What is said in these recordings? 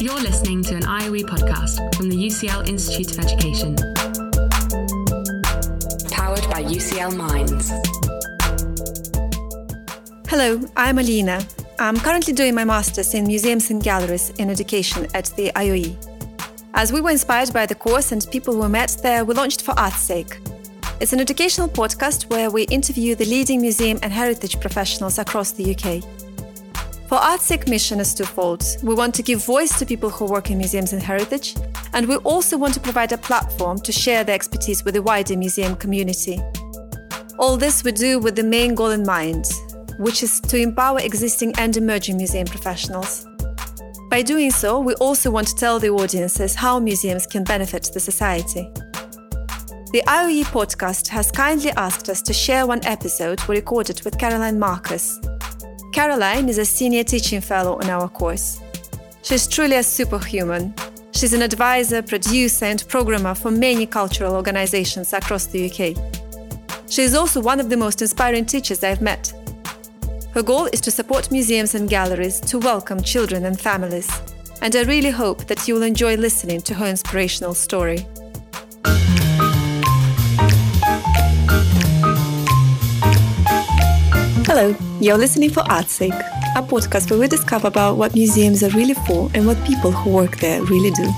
You're listening to an IOE podcast from the UCL Institute of Education. Powered by UCL Minds. Hello, I'm Alina. I'm currently doing my Masters in Museums and Galleries in Education at the IOE. As we were inspired by the course and people we met there, we launched For Art's Sake. It's an educational podcast where we interview the leading museum and heritage professionals across the UK. For Art's Sake mission is twofold. We want to give voice to people who work in museums and heritage, and we also want to provide a platform to share their expertise with the wider museum community. All this we do with the main goal in mind, which is to empower existing and emerging museum professionals. By doing so, we also want to tell the audiences how museums can benefit the society. The IOE podcast has kindly asked us to share one episode we recorded with Caroline Marcus. Caroline is a senior teaching fellow on our course. She's truly a superhuman. She's an advisor, producer, and programmer for many cultural organizations across the UK. She is also one of the most inspiring teachers I've met. Her goal is to support museums and galleries to welcome children and families. And I really hope that you'll enjoy listening to her inspirational story. Hello, you're listening for Art's Sake, a podcast where we discover about what museums are really for and what people who work there really do.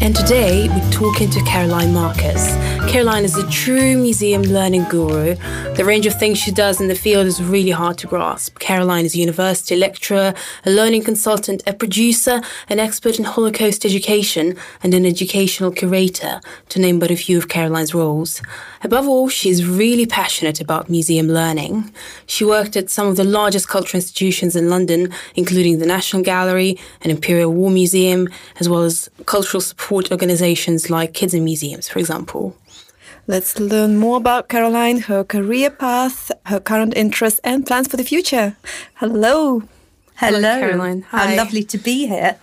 And today we're talking to Caroline Marcus. Caroline is a true museum learning guru. The range of things she does in the field is really hard to grasp. Caroline is a university lecturer, a learning consultant, a producer, an expert in Holocaust education, and an educational curator, to name but a few of Caroline's roles. Above all, she's really passionate about museum learning. She worked at some of the largest cultural institutions in London, including the National Gallery and Imperial War Museum, as well as cultural support organisations like Kids in Museums, for example. Let's learn more about Caroline, her career path, her current interests and plans for the future. Hello. Hello, Caroline. Hi. Lovely to be here.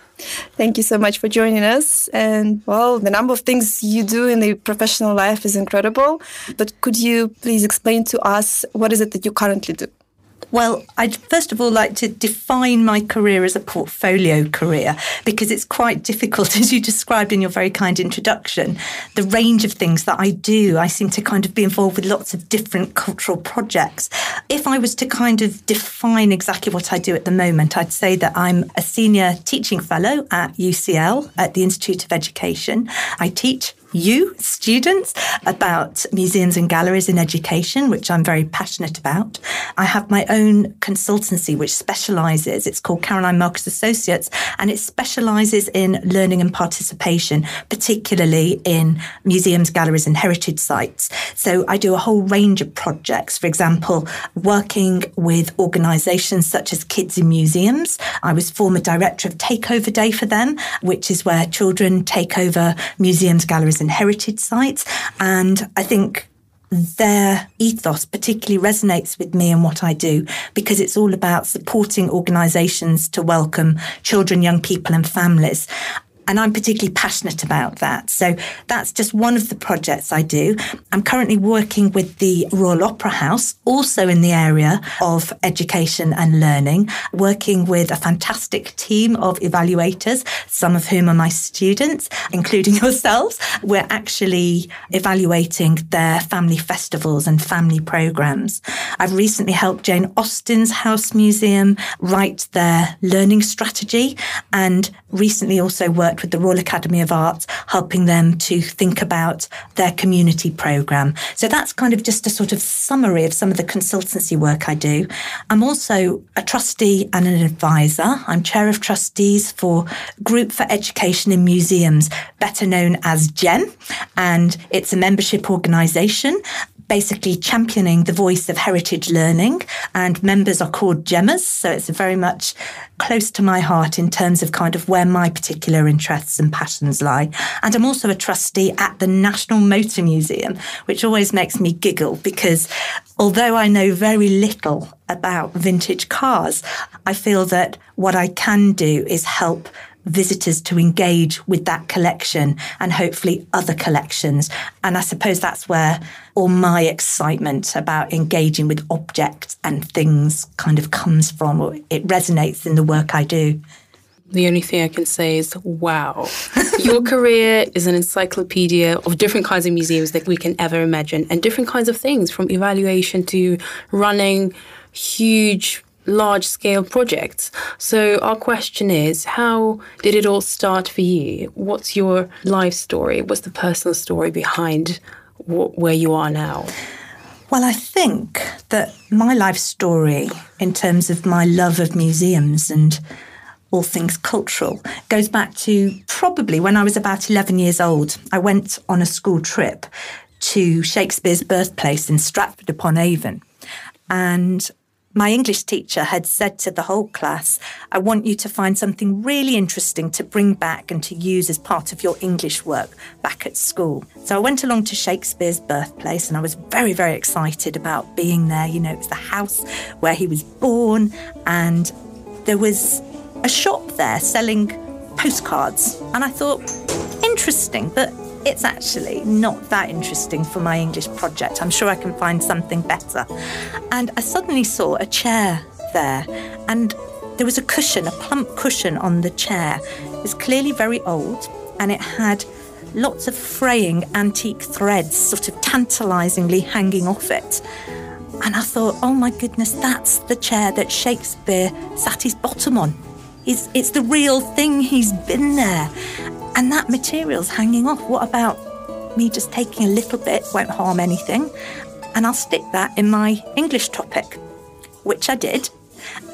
Thank you so much for joining us. And, well, the number of things you do in the professional life is incredible. But could you please explain to us what is it that you currently do? Well, I'd first of all like to define my career as a portfolio career, because it's quite difficult, as you described in your very kind introduction, the range of things that I do. I seem to kind of be involved with lots of different cultural projects. If I was to kind of define exactly what I do at the moment, I'd say that I'm a senior teaching fellow at UCL, at the Institute of Education. I teach you, students, about museums and galleries in education, which I'm very passionate about. I have my own consultancy, which specialises. It's called Caroline Marcus Associates, and it specialises in learning and participation, particularly in museums, galleries and heritage sites. So I do a whole range of projects, for example, working with organisations such as Kids in Museums. I was former director of Takeover Day for them, which is where children take over museums, galleries and heritage sites. And I think their ethos particularly resonates with me and what I do, because it's all about supporting organisations to welcome children, young people and families. And I'm particularly passionate about that. So that's just one of the projects I do. I'm currently working with the Royal Opera House, also in the area of education and learning, working with a fantastic team of evaluators, some of whom are my students, including yourselves. We're actually evaluating their family festivals and family programmes. I've recently helped Jane Austen's House Museum write their learning strategy, and recently also worked with the Royal Academy of Arts, helping them to think about their community programme. So that's kind of just a sort of summary of some of the consultancy work I do. I'm also a trustee and an advisor. I'm chair of trustees for Group for Education in Museums, better known as GEM, and it's a membership organisation basically championing the voice of heritage learning, and members are called Gemmas, so it's very much close to my heart in terms of kind of where my particular interests and passions lie. And I'm also a trustee at the National Motor Museum, which always makes me giggle, because although I know very little about vintage cars, I feel that what I can do is help visitors to engage with that collection and hopefully other collections. And I suppose that's where all my excitement about engaging with objects and things kind of comes from, or it resonates in the work I do. The only thing I can say is, wow. Your career is an encyclopedia of different kinds of museums that we can ever imagine, and different kinds of things, from evaluation to running huge, large-scale projects. So our question is, how did it all start for you? What's your life story? What's the personal story behind where you are now? Well, I think that my life story, in terms of my love of museums and all things cultural, goes back to probably when I was about 11 years old. I went on a school trip to Shakespeare's birthplace in Stratford-upon-Avon, and my English teacher had said to the whole class, I want you to find something really interesting to bring back and to use as part of your English work back at school. So I went along to Shakespeare's birthplace, and I was very, very excited about being there. You know, it was the house where he was born, and there was a shop there selling postcards. And I thought, interesting, but it's actually not that interesting for my English project. I'm sure I can find something better. And I suddenly saw a chair there, and there was a cushion, a plump cushion on the chair. It was clearly very old, and it had lots of fraying antique threads sort of tantalisingly hanging off it. And I thought, oh my goodness, that's the chair that Shakespeare sat his bottom on. It's the real thing. He's been there. And that material's hanging off. What about me just taking a little bit, won't harm anything, and I'll stick that in my English topic, which I did.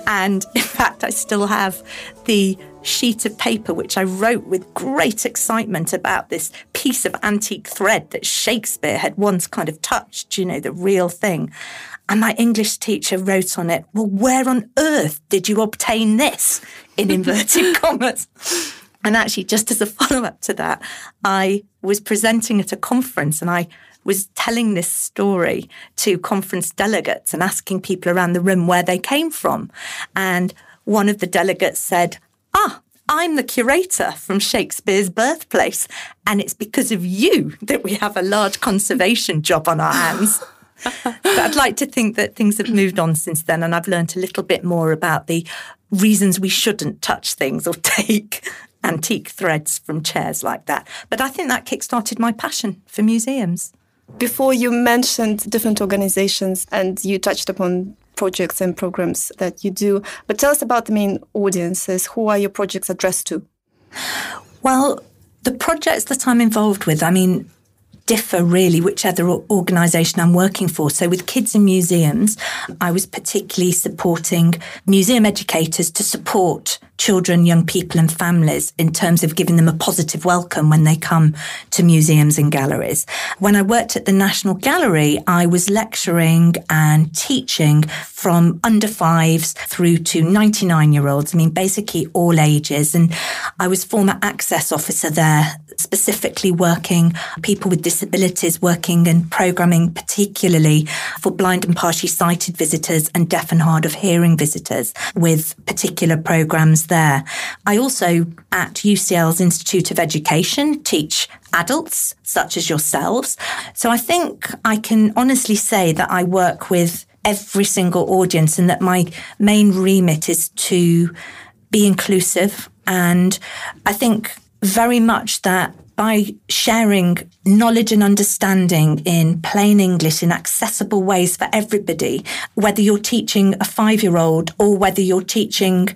And in fact, I still have the sheet of paper which I wrote with great excitement about this piece of antique thread that Shakespeare had once kind of touched, you know, the real thing. And my English teacher wrote on it, well, where on earth did you obtain this, in inverted commas? And actually, just as a follow-up to that, I was presenting at a conference, and I was telling this story to conference delegates and asking people around the room where they came from. And one of the delegates said, I'm the curator from Shakespeare's birthplace, and it's because of you that we have a large conservation job on our hands. But I'd like to think that things have moved on since then, and I've learned a little bit more about the reasons we shouldn't touch things or take antique threads from chairs like that. But I think that kick-started my passion for museums. Before, you mentioned different organizations, and you touched upon projects and programs that you do. But tell us about the main audiences. Who are your projects addressed to? Well, the projects that I'm involved with, I mean, differ really whichever organisation I'm working for. So with Kids in Museums, I was particularly supporting museum educators to support children, young people and families in terms of giving them a positive welcome when they come to museums and galleries. When I worked at the National Gallery, I was lecturing and teaching from under fives through to 99-year-olds. I mean, basically all ages. And I was former access officer there, specifically working people with disabilities, working and programming particularly for blind and partially sighted visitors and deaf and hard of hearing visitors with particular programmes there. I also, at UCL's Institute of Education, teach adults such as yourselves. So I think I can honestly say that I work with every single audience, and that my main remit is to be inclusive. And I think very much that by sharing knowledge and understanding in plain English in accessible ways for everybody, whether you're teaching a 5-year-old or whether you're teaching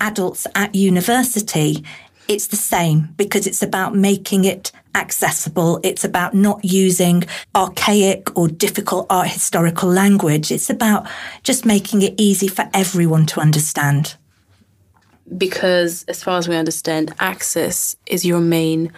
adults at university, it's the same, because it's about making it accessible. It's about not using archaic or difficult art historical language. It's about just making it easy for everyone to understand. Because as far as we understand, access is your main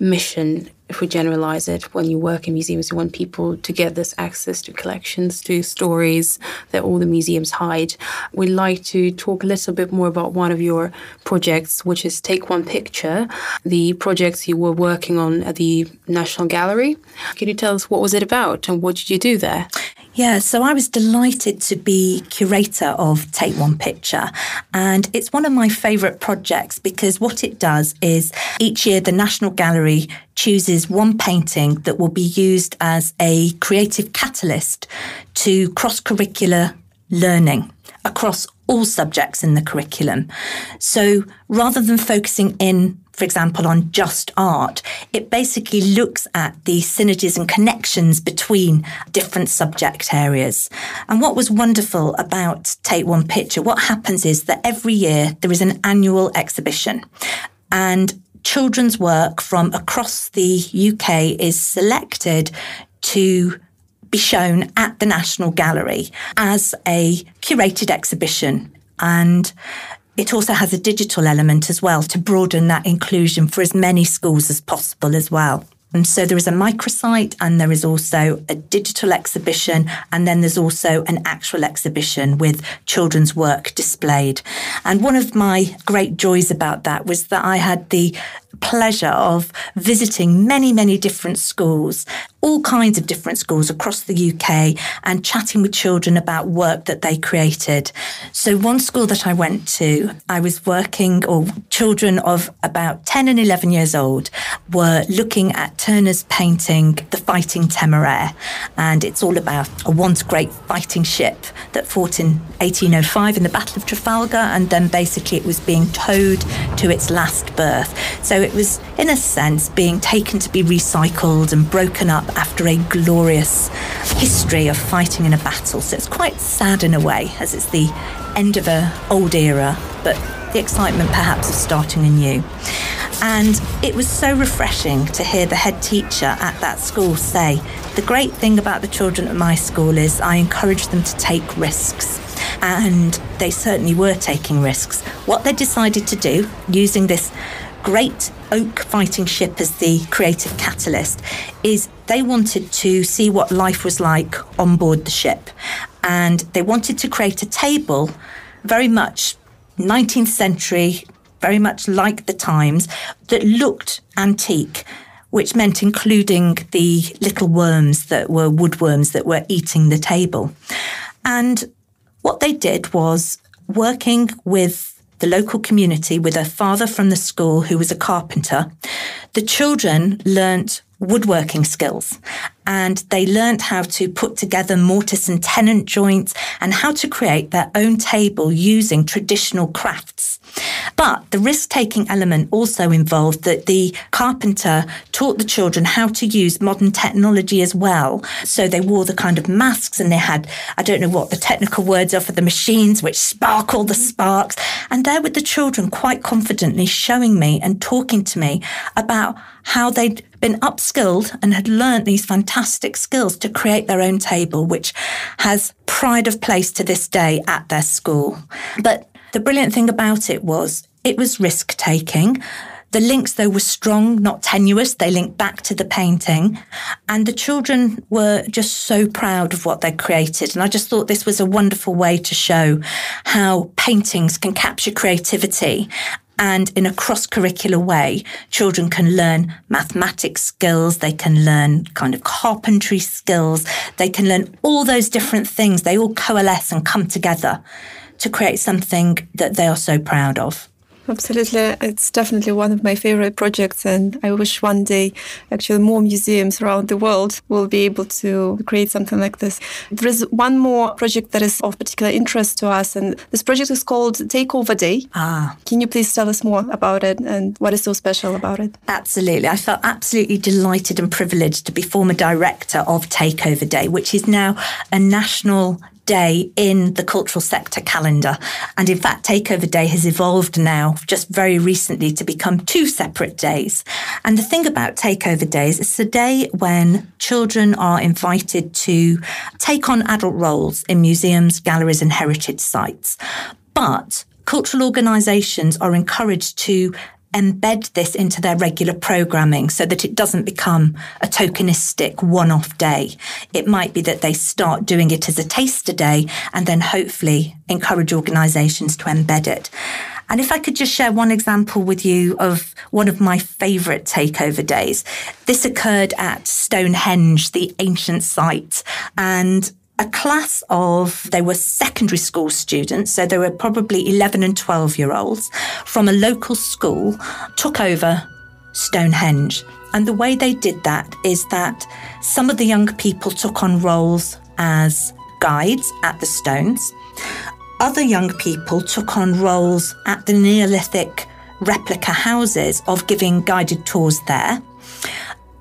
mission. If we generalize it, when you work in museums, you want people to get this access to collections, to stories that all the museums hide. We'd like to talk a little bit more about one of your projects, which is Take One Picture, the project you were working on at the National Gallery. Can you tell us what was it about and what did you do there? Yeah, so I was delighted to be curator of Take One Picture, and it's one of my favourite projects because what it does is each year the National Gallery chooses one painting that will be used as a creative catalyst to cross-curricular learning across all subjects in the curriculum. So rather than focusing in, for example, on just art, it basically looks at the synergies and connections between different subject areas. And what was wonderful about Take One Picture, what happens is that every year there is an annual exhibition, and children's work from across the UK is selected to be shown at the National Gallery as a curated exhibition. And it also has a digital element as well to broaden that inclusion for as many schools as possible as well. And so there is a microsite, and there is also a digital exhibition, and then there's also an actual exhibition with children's work displayed. And one of my great joys about that was that I had the pleasure of visiting many, many different schools, all kinds of different schools across the UK, and chatting with children about work that they created. So one school that I went to, I was working, or children of about 10 and 11 years old were looking at Turner's painting, The Fighting Temeraire. And it's all about a once great fighting ship that fought in 1805 in the Battle of Trafalgar, and then basically it was being towed to its last berth. So it was, in a sense, being taken to be recycled and broken up after a glorious history of fighting in a battle. So it's quite sad in a way, as it's the end of an old era, but the excitement perhaps of starting anew. And it was so refreshing to hear the head teacher at that school say, the great thing about the children at my school is I encourage them to take risks. And they certainly were taking risks. What they decided to do, using this great oak fighting ship as the creative catalyst, is they wanted to see what life was like on board the ship. And they wanted to create a table, very much 19th century, very much like the times, that looked antique, which meant including the little worms that were woodworms that were eating the table. And what they did was, working with the local community, with a father from the school who was a carpenter, the children learnt woodworking skills, and they learnt how to put together mortise and tenon joints and how to create their own table using traditional crafts. But the risk-taking element also involved that the carpenter taught the children how to use modern technology as well. So they wore the kind of masks, and they had, I don't know what the technical words are for the machines, which sparkle the sparks. And there were the children quite confidently showing me and talking to me about how they'd been upskilled and had learnt these fantastic skills to create their own table, which has pride of place to this day at their school. But the brilliant thing about it was risk-taking. The links, though, were strong, not tenuous. They linked back to the painting. And the children were just so proud of what they created. And I just thought this was a wonderful way to show how paintings can capture creativity. And in a cross-curricular way, children can learn mathematics skills, they can learn kind of carpentry skills, they can learn all those different things. They all coalesce and come together to create something that they are so proud of. Absolutely. It's definitely one of my favorite projects, and I wish one day actually more museums around the world will be able to create something like this. There is one more project that is of particular interest to us, and this project is called Takeover Day. Can you please tell us more about it and what is so special about it? Absolutely. I felt absolutely delighted and privileged to be former director of Takeover Day, which is now a national day in the cultural sector calendar. And in fact, Takeover Day has evolved now just very recently to become two separate days. And the thing about Takeover Days, it's a day when children are invited to take on adult roles in museums, galleries and heritage sites. But cultural organisations are encouraged to embed this into their regular programming so that it doesn't become a tokenistic one-off day. It might be that they start doing it as a taster day and then hopefully encourage organisations to embed it. And if I could just share one example with you of one of my favourite takeover days. This occurred at Stonehenge, the ancient site, and a class of, they were secondary school students, so they were probably 11 and 12-year-olds from a local school, took over Stonehenge. And the way they did that is that some of the young people took on roles as guides at the stones. other young people took on roles at the Neolithic replica houses of giving guided tours there.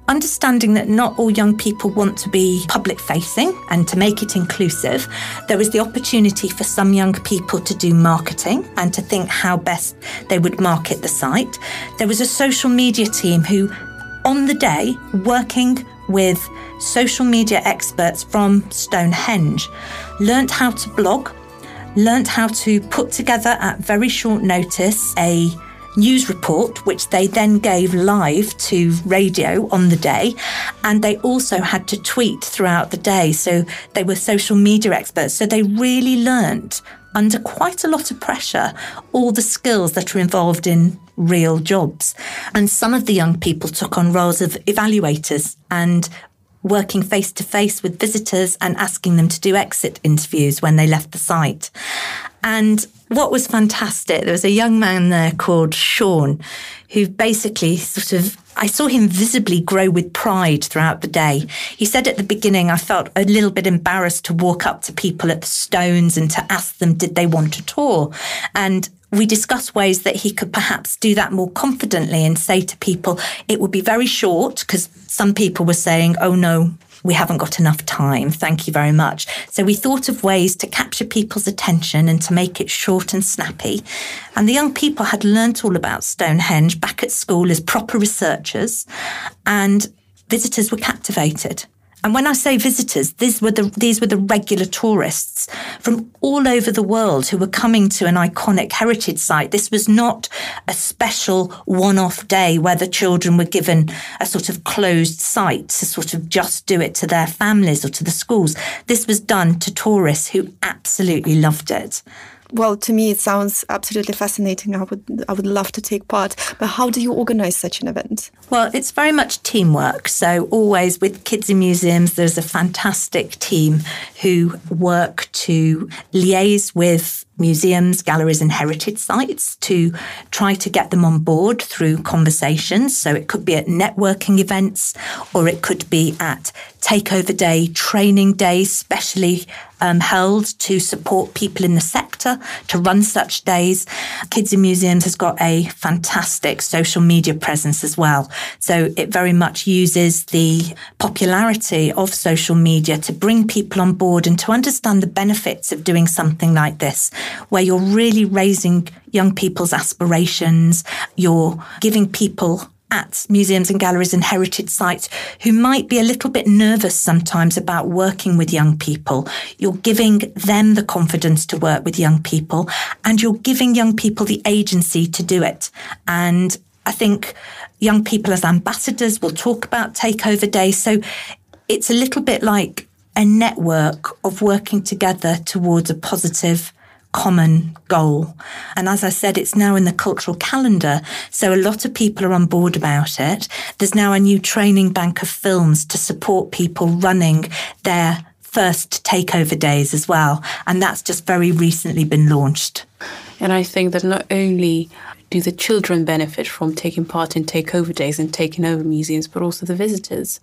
Understanding that not all young people want to be public-facing and to make it inclusive, there was the opportunity for some young people to do marketing and to think how best they would market the site. There was a social media team who, on the day, working with social media experts from Stonehenge, learnt how to blog, learnt how to put together at very short notice a news report, which they then gave live to radio on the day. And they also had to tweet throughout the day. So they were social media experts. So they really learnt, under quite a lot of pressure, all the skills that are involved in real jobs. And some of the young people took on roles of evaluators and working face-to-face with visitors and asking them to do exit interviews when they left the site. And what was fantastic, there was a young man there called Sean, who basically I saw him visibly grow with pride throughout the day. He said at the beginning, I felt a little bit embarrassed to walk up to people at the stones and to ask them, did they want a tour? And we discussed ways that he could perhaps do that more confidently and say to people, it would be very short, because some people were saying, oh no, we haven't got enough time, thank you very much. So we thought of ways to capture people's attention and to make it short and snappy. And the young people had learnt all about Stonehenge back at school as proper researchers, and visitors were captivated. And when I say visitors, these were the regular tourists from all over the world who were coming to an iconic heritage site. This was not a special one-off day where the children were given a sort of closed site to sort of just do it to their families or to the schools. This was done to tourists who absolutely loved it. Well, to me, it sounds absolutely fascinating. I would love to take part. But how do you organise such an event? Well, it's very much teamwork. So always with Kids in Museums, there's a fantastic team who work to liaise with museums, galleries and heritage sites to try to get them on board through conversations. So it could be at networking events, or it could be at Takeover Day, training days specially held to support people in the sector to run such days. Kids in Museums has got a fantastic social media presence as well. So it very much uses the popularity of social media to bring people on board and to understand the benefits of doing something like this, where you're really raising young people's aspirations, you're giving people at museums and galleries and heritage sites who might be a little bit nervous sometimes about working with young people. You're giving them the confidence to work with young people, and you're giving young people the agency to do it. And I think young people as ambassadors will talk about Takeover Day. So it's a little bit like a network of working together towards a positive common goal. And as I said, it's now in the cultural calendar, so a lot of people are on board about it. There's now a new training bank of films to support people running their first Takeover Days as well, and that's just very recently been launched. And I think that not only do the children benefit from taking part in Takeover Days and taking over museums, but also the visitors.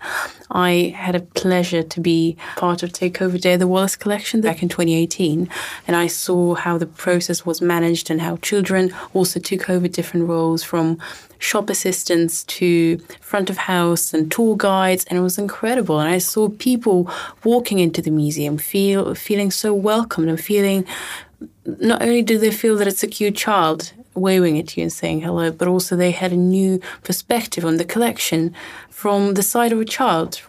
I had a pleasure to be part of Takeover Day at the Wallace Collection back in 2018, and I saw how the process was managed and how children also took over different roles, from shop assistants to front of house and tour guides, and it was incredible. And I saw people walking into the museum feeling so welcomed and feeling, not only do they feel that it's a cute child waving at you and saying hello, but also they had a new perspective on the collection from the side of a child.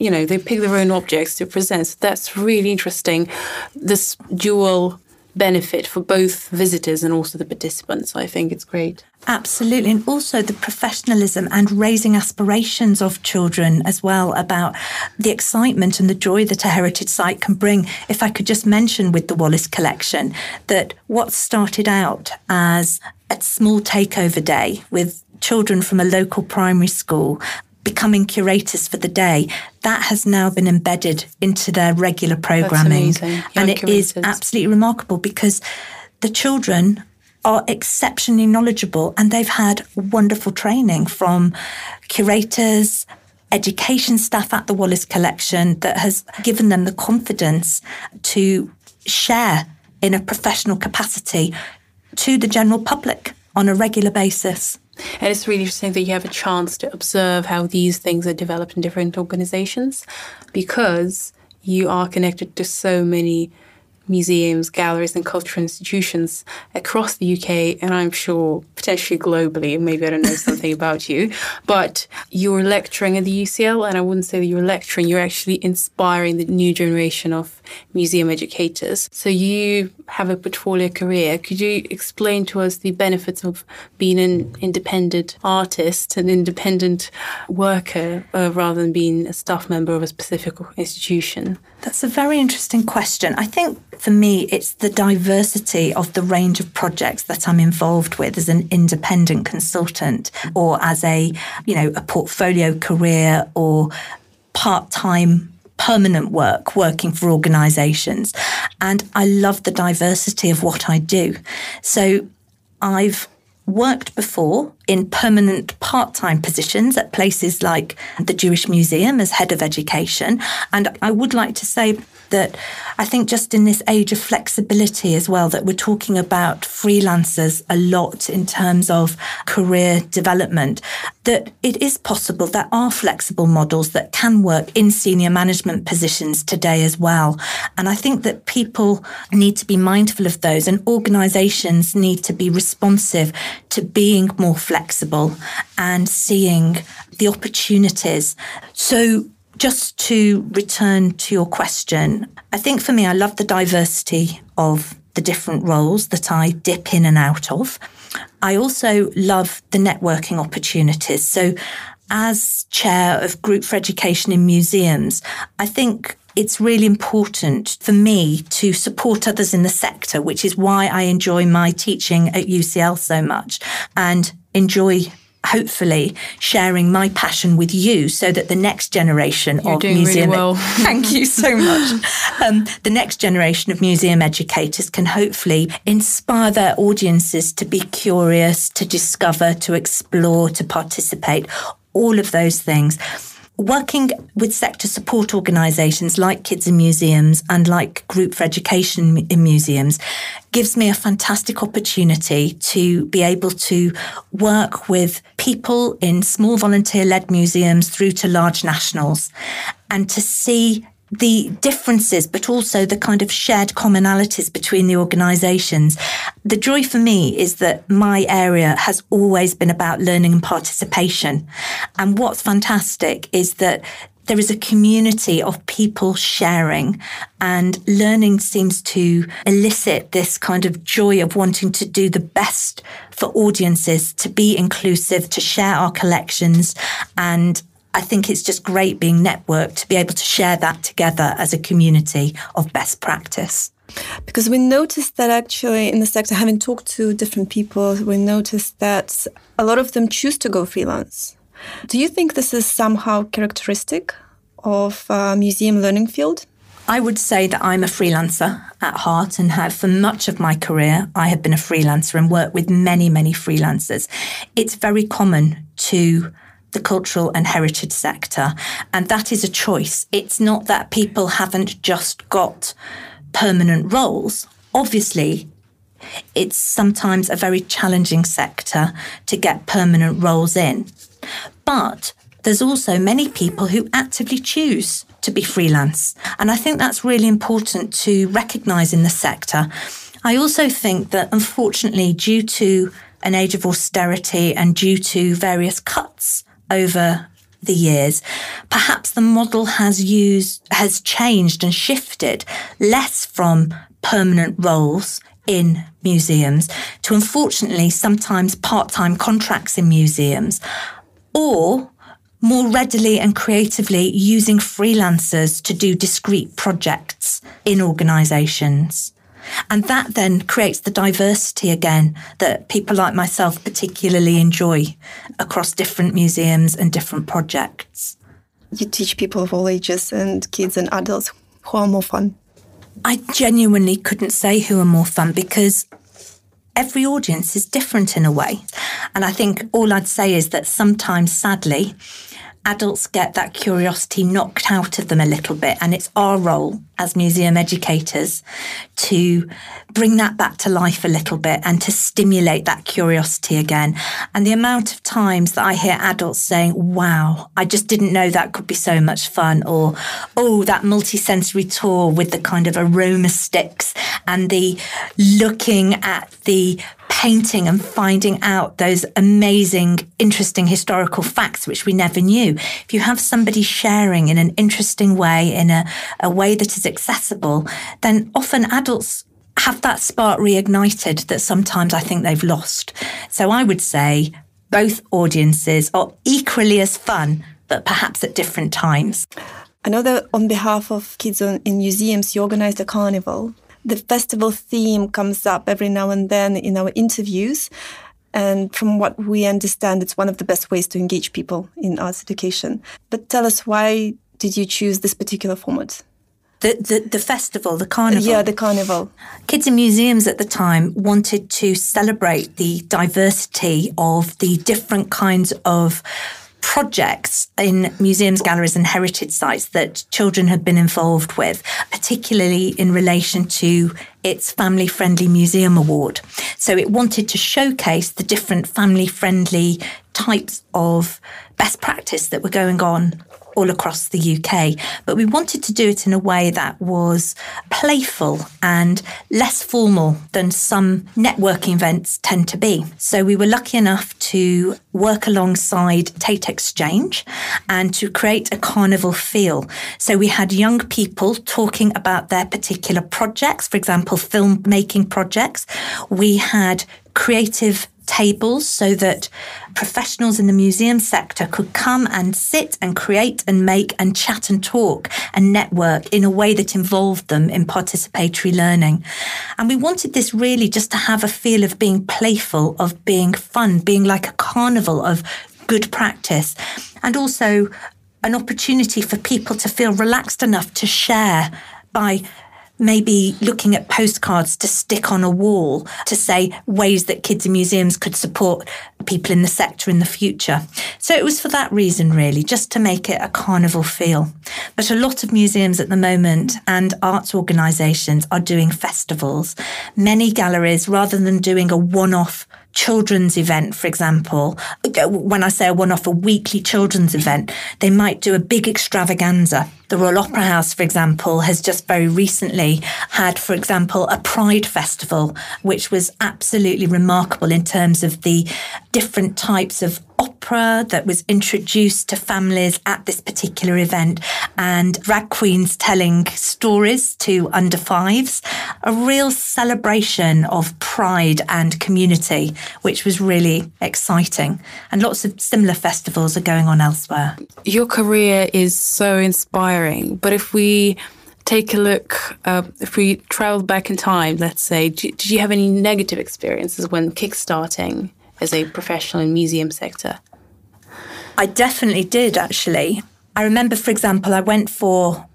They pick their own objects to present. So that's really interesting, this dual benefit for both visitors and also the participants. I think it's great. Absolutely. And also the professionalism and raising aspirations of children as well about the excitement and the joy that a heritage site can bring. If I could just mention with the Wallace Collection that what started out as a small Takeover Day with children from a local primary school becoming curators for the day, that has now been embedded into their regular programming. And it curators. Is absolutely remarkable, because the children are exceptionally knowledgeable and they've had wonderful training from curators, education staff at the Wallace Collection that has given them the confidence to share in a professional capacity to the general public on a regular basis. And it's really interesting that you have a chance to observe how these things are developed in different organisations, because you are connected to so many museums, galleries and cultural institutions across the UK, and I'm sure potentially globally. Maybe I don't know something about you, but you're lecturing at the UCL, and I wouldn't say that you're lecturing, you're actually inspiring the new generation of museum educators. So you have a portfolio career. Could you explain to us the benefits of being an independent artist, an independent worker, rather than being a staff member of a specific institution? That's a very interesting question. I think for me, it's the diversity of the range of projects that I'm involved with as an independent consultant, or as a portfolio career, or part-time permanent work, working for organisations. And I love the diversity of what I do. So I've worked before in permanent part-time positions at places like the Jewish Museum as head of education. And I would like to say that I think just in this age of flexibility as well, that we're talking about freelancers a lot in terms of career development, that it is possible. There are flexible models that can work in senior management positions today as well. And I think that people need to be mindful of those, and organisations need to be responsive to being more flexible and seeing the opportunities. So just to return to your question, I think for me, I love the diversity of the different roles that I dip in and out of. I also love the networking opportunities. So as chair of Group for Education in Museums, I think it's really important for me to support others in the sector, which is why I enjoy my teaching at UCL so much, and enjoy, hopefully, sharing my passion with you so that the next generation of museum... Really well. Thank you so much. The next generation of museum educators can hopefully inspire their audiences to be curious, to discover, to explore, to participate, all of those things. Working with sector support organisations like Kids in Museums and like Group for Education in Museums gives me a fantastic opportunity to be able to work with people in small volunteer-led museums through to large nationals, and to see the differences, but also the kind of shared commonalities between the organisations. The joy for me is that my area has always been about learning and participation. And what's fantastic is that there is a community of people sharing, and learning seems to elicit this kind of joy of wanting to do the best for audiences, to be inclusive, to share our collections, and I think it's just great being networked to be able to share that together as a community of best practice. Because we noticed that actually in the sector, having talked to different people, we noticed that a lot of them choose to go freelance. Do you think this is somehow characteristic of museum learning field? I would say that I'm a freelancer at heart, and have for much of my career, I have been a freelancer and worked with many, many freelancers. It's very common to the cultural and heritage sector. And that is a choice. It's not that people haven't just got permanent roles. Obviously, it's sometimes a very challenging sector to get permanent roles in. But there's also many people who actively choose to be freelance. And I think that's really important to recognise in the sector. I also think that, unfortunately, due to an age of austerity and due to various cuts over the years, perhaps the model has changed and shifted less from permanent roles in museums to, unfortunately, sometimes part-time contracts in museums, or more readily and creatively using freelancers to do discrete projects in organisations. And that then creates the diversity again that people like myself particularly enjoy across different museums and different projects. You teach people of all ages, and kids and adults. Who are more fun? I genuinely couldn't say who are more fun, because every audience is different in a way. And I think all I'd say is that sometimes, sadly, adults get that curiosity knocked out of them a little bit, and it's our role as museum educators to bring that back to life a little bit and to stimulate that curiosity again. And the amount of times that I hear adults saying, wow, I just didn't know that could be so much fun, or, oh, that multi-sensory tour with the kind of aroma sticks and the looking at the painting and finding out those amazing, interesting historical facts which we never knew. If you have somebody sharing in an interesting way, in a way that is accessible, then often adults have that spark reignited that sometimes I think they've lost. So I would say both audiences are equally as fun, but perhaps at different times. I know that on behalf of Kids in Museums, you organised a carnival. The festival theme comes up every now and then in our interviews. And from what we understand, it's one of the best ways to engage people in arts education. But tell us, why did you choose this particular format? The festival, the carnival. Yeah, the carnival. Kids in Museums at the time wanted to celebrate the diversity of the different kinds of projects in museums, galleries and heritage sites that children had been involved with, particularly in relation to its Family Friendly Museum Award. So it wanted to showcase the different family-friendly types of best practice that were going on all across the UK. But we wanted to do it in a way that was playful and less formal than some networking events tend to be. So we were lucky enough to work alongside Tate Exchange and to create a carnival feel. So we had young people talking about their particular projects, for example, filmmaking projects. We had creative tables so that professionals in the museum sector could come and sit and create and make and chat and talk and network in a way that involved them in participatory learning. And we wanted this really just to have a feel of being playful, of being fun, being like a carnival of good practice, and also an opportunity for people to feel relaxed enough to share by maybe looking at postcards to stick on a wall to say ways that Kids in Museums could support people in the sector in the future. So it was for that reason, really, just to make it a carnival feel. But a lot of museums at the moment and arts organisations are doing festivals. Many galleries, rather than doing a one-off children's event, for example, when I say a one-off, a weekly children's event, they might do a big extravaganza. The Royal Opera House, for example, has just very recently had, for example, a Pride Festival, which was absolutely remarkable in terms of the different types of opera that was introduced to families at this particular event, and drag queens telling stories to under fives, a real celebration of pride and community, which was really exciting. And lots of similar festivals are going on elsewhere. Your career is so inspiring, but if we take a look, if we travel back in time, let's say, did you have any negative experiences when kickstarting as a professional in museum sector? I definitely did, actually. I remember, for example, I went for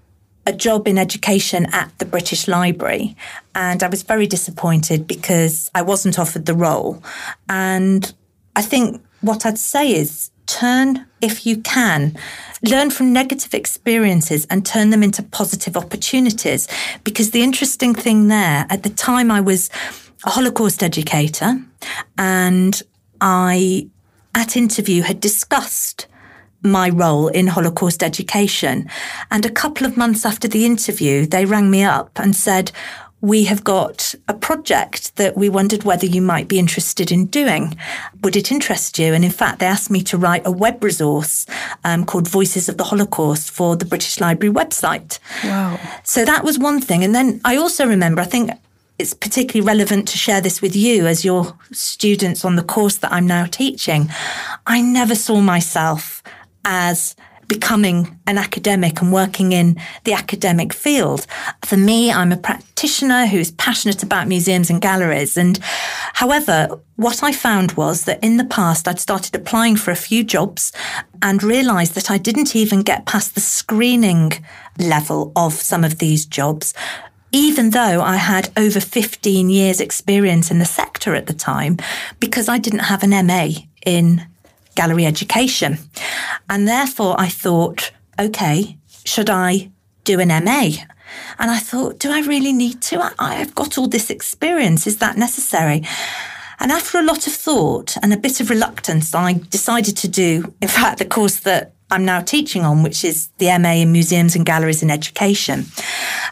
a job in education at the British Library, and I was very disappointed because I wasn't offered the role. And I think what I'd say is, turn, if you can, learn from negative experiences and turn them into positive opportunities. Because the interesting thing there, at the time I was a Holocaust educator, and I, at interview, had discussed my role in Holocaust education. And a couple of months after the interview, they rang me up and said, we have got a project that we wondered whether you might be interested in doing. Would it interest you? And in fact, they asked me to write a web resource called Voices of the Holocaust for the British Library website. Wow. So that was one thing. And then I also remember, I think it's particularly relevant to share this with you as your students on the course that I'm now teaching. I never saw myself as becoming an academic and working in the academic field. For me, I'm a practitioner who's passionate about museums and galleries. And however, what I found was that in the past, I'd started applying for a few jobs and realised that I didn't even get past the screening level of some of these jobs, even though I had over 15 years experience in the sector at the time, because I didn't have an MA in gallery education. And therefore I thought, okay, should I do an MA? And I thought, do I really need to? I've got all this experience. Is that necessary? And after a lot of thought and a bit of reluctance, I decided to do, in fact, the course that I'm now teaching on, which is the MA in Museums and Galleries in Education.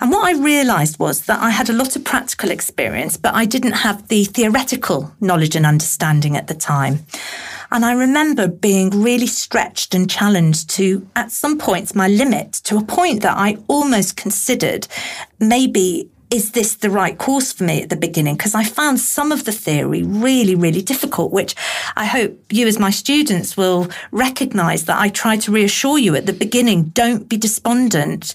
And what I realised was that I had a lot of practical experience, but I didn't have the theoretical knowledge and understanding at the time. And I remember being really stretched and challenged to, at some points, my limit, to a point that I almost considered maybe, is this the right course for me at the beginning? Because I found some of the theory really, really difficult, which I hope you as my students will recognise that I try to reassure you at the beginning, don't be despondent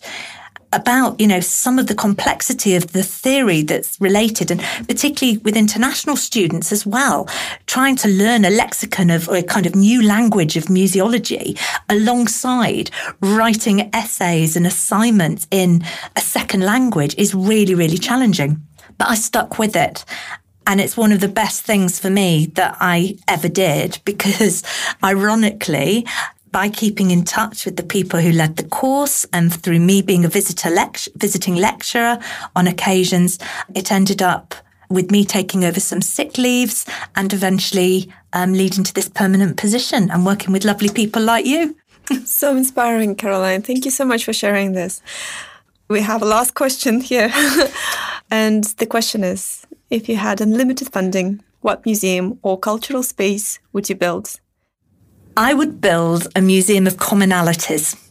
about, you know, some of the complexity of the theory that's related, and particularly with international students as well, trying to learn a lexicon of, or a kind of new language of museology alongside writing essays and assignments in a second language is really, really challenging. But I stuck with it. And it's one of the best things for me that I ever did, because ironically, by keeping in touch with the people who led the course and through me being a visiting lecturer on occasions, it ended up with me taking over some sick leaves and eventually leading to this permanent position and working with lovely people like you. So inspiring, Caroline. Thank you so much for sharing this. We have a last question here. And the question is, if you had unlimited funding, what museum or cultural space would you build? I would build a museum of commonalities,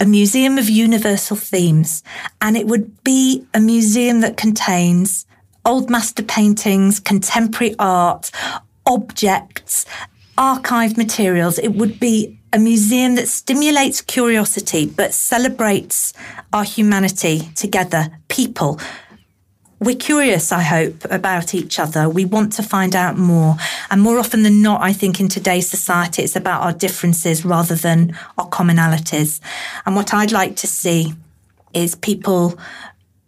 a museum of universal themes, and it would be a museum that contains old master paintings, contemporary art, objects, archived materials. It would be a museum that stimulates curiosity but celebrates our humanity together, people. We're curious, I hope, about each other. We want to find out more. And more often than not, I think in today's society, it's about our differences rather than our commonalities. And what I'd like to see is people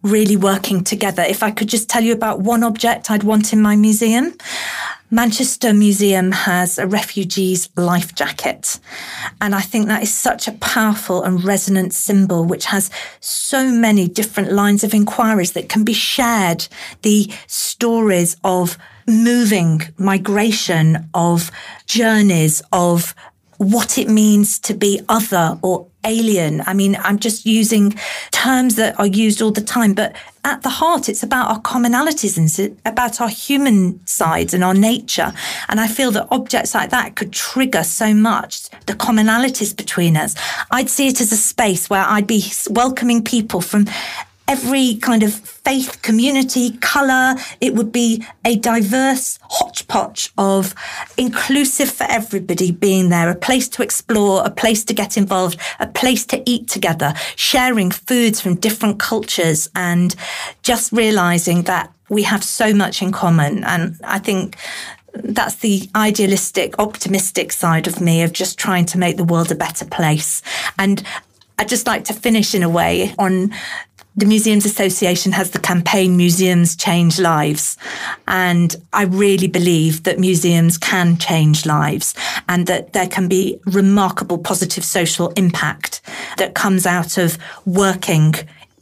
really working together. If I could just tell you about one object I'd want in my museum, Manchester Museum has a refugee's life jacket. And I think that is such a powerful and resonant symbol, which has so many different lines of inquiries that can be shared. The stories of moving, migration, of journeys, of what it means to be other or alien. I mean, I'm just using terms that are used all the time, but at the heart, it's about our commonalities and about our human sides and our nature. And I feel that objects like that could trigger so much the commonalities between us. I'd see it as a space where I'd be welcoming people from every kind of faith, community, colour. It would be a diverse hodgepodge of inclusive for everybody being there, a place to explore, a place to get involved, a place to eat together, sharing foods from different cultures and just realising that we have so much in common. And I think that's the idealistic, optimistic side of me, of just trying to make the world a better place. And I'd just like to finish in a way on... The Museums Association has the campaign Museums Change Lives, and I really believe that museums can change lives and that there can be remarkable positive social impact that comes out of working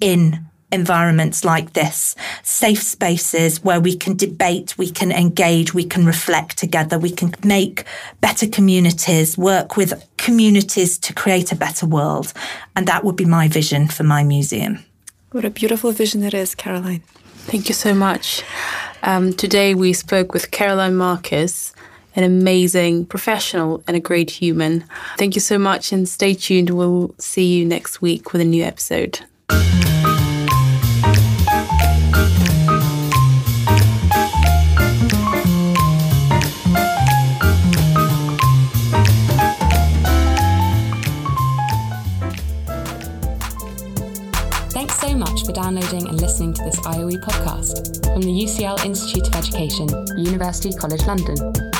in environments like this, safe spaces where we can debate, we can engage, we can reflect together, we can make better communities, work with communities to create a better world. And that would be my vision for my museum. What a beautiful vision it is, Caroline. Thank you so much. Today we spoke with Caroline Marcus, an amazing professional and a great human. Thank you so much, and stay tuned. We'll see you next week with a new episode. For downloading and listening to this IOE podcast from the UCL Institute of Education, University College London.